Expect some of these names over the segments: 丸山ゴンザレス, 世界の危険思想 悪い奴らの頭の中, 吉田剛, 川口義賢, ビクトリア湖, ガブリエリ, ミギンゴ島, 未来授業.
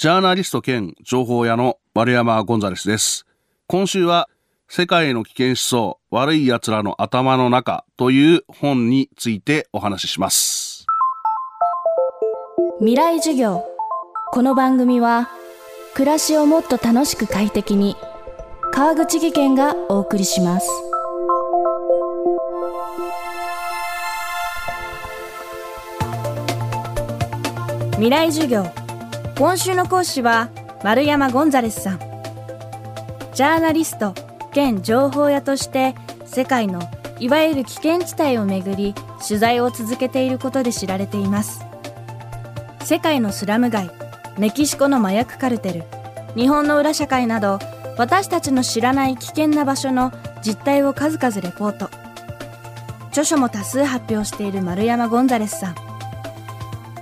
ジャーナリスト兼情報屋の丸山ゴンザレスです。今週は世界の危険思想、悪い奴らの頭の中という本についてお話しします。未来授業。この番組は暮らしをもっと楽しく快適に、川口義賢がお送りします。未来授業。今週の講師は丸山ゴンザレスさん。ジャーナリスト現情報屋として世界のいわゆる危険地帯をめぐり取材を続けていることで知られています。世界のスラム街、メキシコの麻薬カルテル、日本の裏社会など、私たちの知らない危険な場所の実態を数々レポート。著書も多数発表している丸山ゴンザレスさん。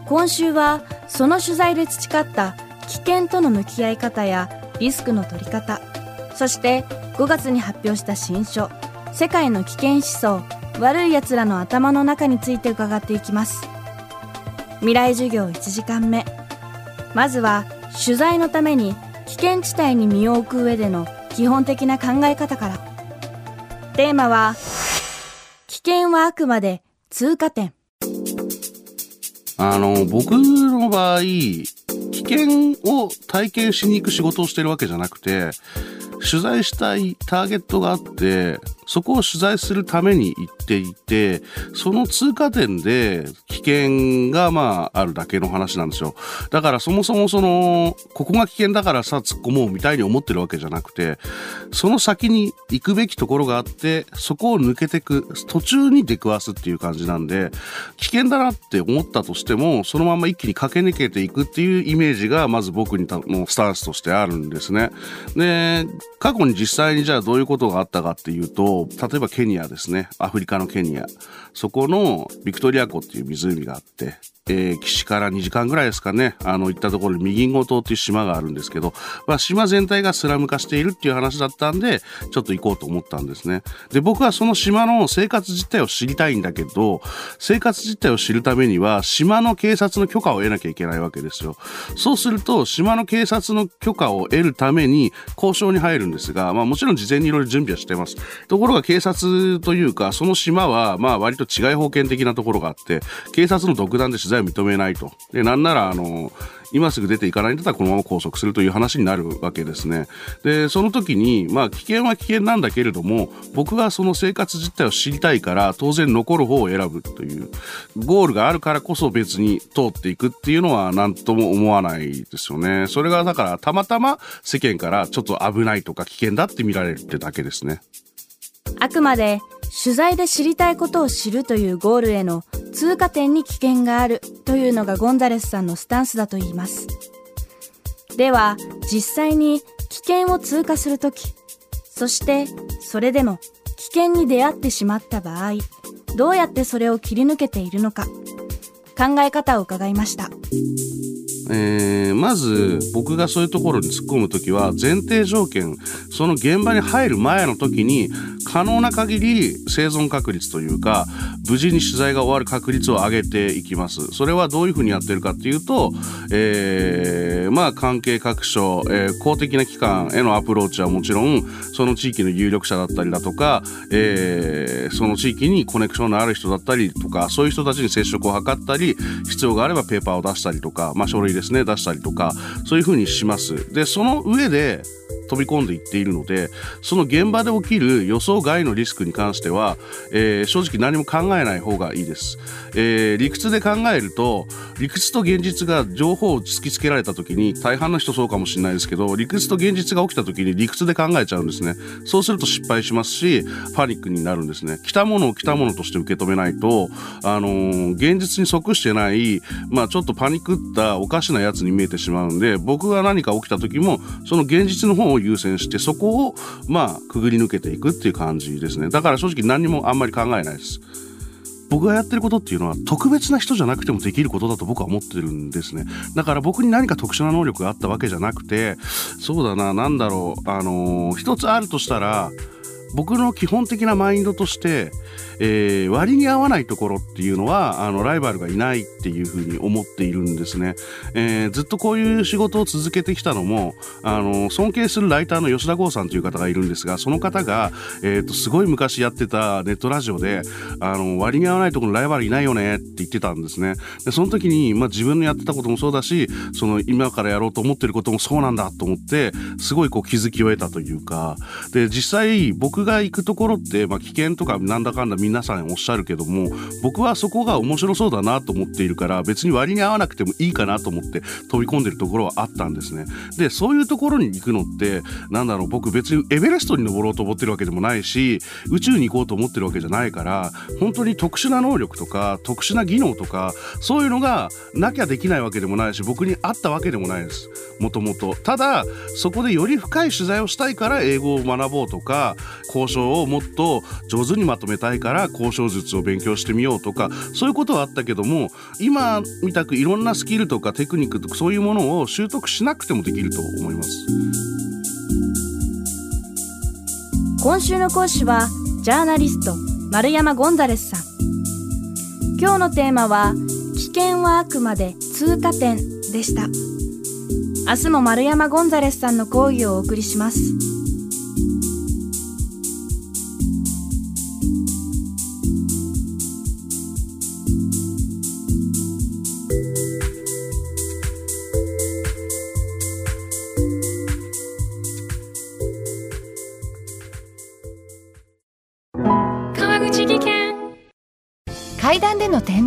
今週はその取材で培った危険との向き合い方やリスクの取り方、そして5月に発表した新書、世界の危険思想、悪い奴らの頭の中について伺っていきます。未来授業1時間目。まずは取材のために危険地帯に身を置く上での基本的な考え方から。テーマは、危険はあくまで通過点。僕の場合、危険を体験しに行く仕事をしてるわけじゃなくて、取材したいターゲットがあって、そこを取材するために行っていて、その通過点で危険があるだけの話なんですよ。だからそもそもここが危険だからさ突っ込もうみたいに思ってるわけじゃなくて、その先に行くべきところがあって、そこを抜けてく途中に出くわすっていう感じなんで、危険だなって思ったとしてもそのまま一気に駆け抜けていくっていうイメージがまず僕のスタンスとしてあるんですね。で、過去に実際にじゃあどういうことがあったかっていうと、例えばケニアですね、アフリカのケニア、そこのビクトリア湖っていう湖があって、岸から2時間ぐらいですかね、行ったところにミギンゴ島っていう島があるんですけど、島全体がスラム化しているっていう話だったんで、ちょっと行こうと思ったんですね。で、僕はその島の生活実態を知りたいんだけど、生活実態を知るためには島の警察の許可を得なきゃいけないわけですよ。そうすると島の警察の許可を得るために交渉に入るんですが、もちろん事前にいろいろ準備はしてます。ところが警察というか、その島は割と治外法権的なところがあって、警察の独断で取材を認めないと。で、なんなら今すぐ出ていかないんだったらこのまま拘束するという話になるわけですね。で、その時に危険は危険なんだけれども、僕はその生活実態を知りたいから当然残る方を選ぶというゴールがあるからこそ、別に通っていくっていうのは何とも思わないですよね。それがだからたまたま世間からちょっと危ないとか危険だって見られるってだけですね。あくまで取材で知りたいことを知るというゴールへの通過点に危険があるというのがゴンザレスさんのスタンスだといいます。では実際に危険を通過するとき、そしてそれでも危険に出会ってしまった場合、どうやってそれを切り抜けているのか、考え方を伺いました。まず僕がそういうところに突っ込むときは、前提条件、その現場に入る前のときに可能な限り生存確率というか、無事に取材が終わる確率を上げていきます。それはどういうふうにやってるかっていうと、関係各所、公的な機関へのアプローチはもちろん、その地域の有力者だったりだとか、その地域にコネクションのある人だったりとか、そういう人たちに接触を図ったり、必要があればペーパーを出したりとか、書類ですね、出したりとか、そういうふうにします。で、その上で飛び込んでいっているので、その現場で起きる予想外のリスクに関しては、正直何も考えない方がいいです。理屈で考えると、理屈と現実が情報を突きつけられた時に、大半の人そうかもしれないですけど、理屈と現実が起きた時に理屈で考えちゃうんですね。そうすると失敗しますし、パニックになるんですね。来たものを来たものとして受け止めないと、現実に即してない、ちょっとパニックったおかしなやつに見えてしまうんで、僕が何か起きた時もその現実の方を優先して、そこをくぐり抜けていくっていう感じですね。だから正直何もあんまり考えないです。僕がやってることっていうのは、特別な人じゃなくてもできることだと僕は思ってるんですね。だから僕に何か特殊な能力があったわけじゃなくて、そうだな、なんだろう、一つあるとしたら、僕の基本的なマインドとして、割に合わないところっていうのはライバルがいないっていうふうに思っているんですね、ずっとこういう仕事を続けてきたのも尊敬するライターの吉田剛さんという方がいるんですが、その方が、すごい昔やってたネットラジオで割に合わないところのライバルいないよねって言ってたんですね。でその時に、自分のやってたこともそうだし今からやろうと思ってることもそうなんだと思ってすごいこう気づきを得たというか、で実際僕が行くところって、危険とかなんだかんだ皆さんおっしゃるけども、僕はそこが面白そうだなと思っているから別に割に合わなくてもいいかなと思って飛び込んでるところはあったんですね。でそういうところに行くのって僕別にエベレストに登ろうと思ってるわけでもないし宇宙に行こうと思ってるわけじゃないから、本当に特殊な能力とか特殊な技能とかそういうのがなきゃできないわけでもないし僕にあったわけでもないです、もともと。ただそこでより深い取材をしたいから英語を学ぼうとか、交渉をもっと上手にまとめたいから交渉術を勉強してみようとか、そういうことはあったけども今みたくいろんなスキルとかテクニックとかそういうものを習得しなくてもできると思います。今週の講師はジャーナリスト丸山ゴンザレスさん。今日のテーマは危険はあくまで通過点でした。明日も丸山ゴンザレスさんの講義をお送りします。階段での転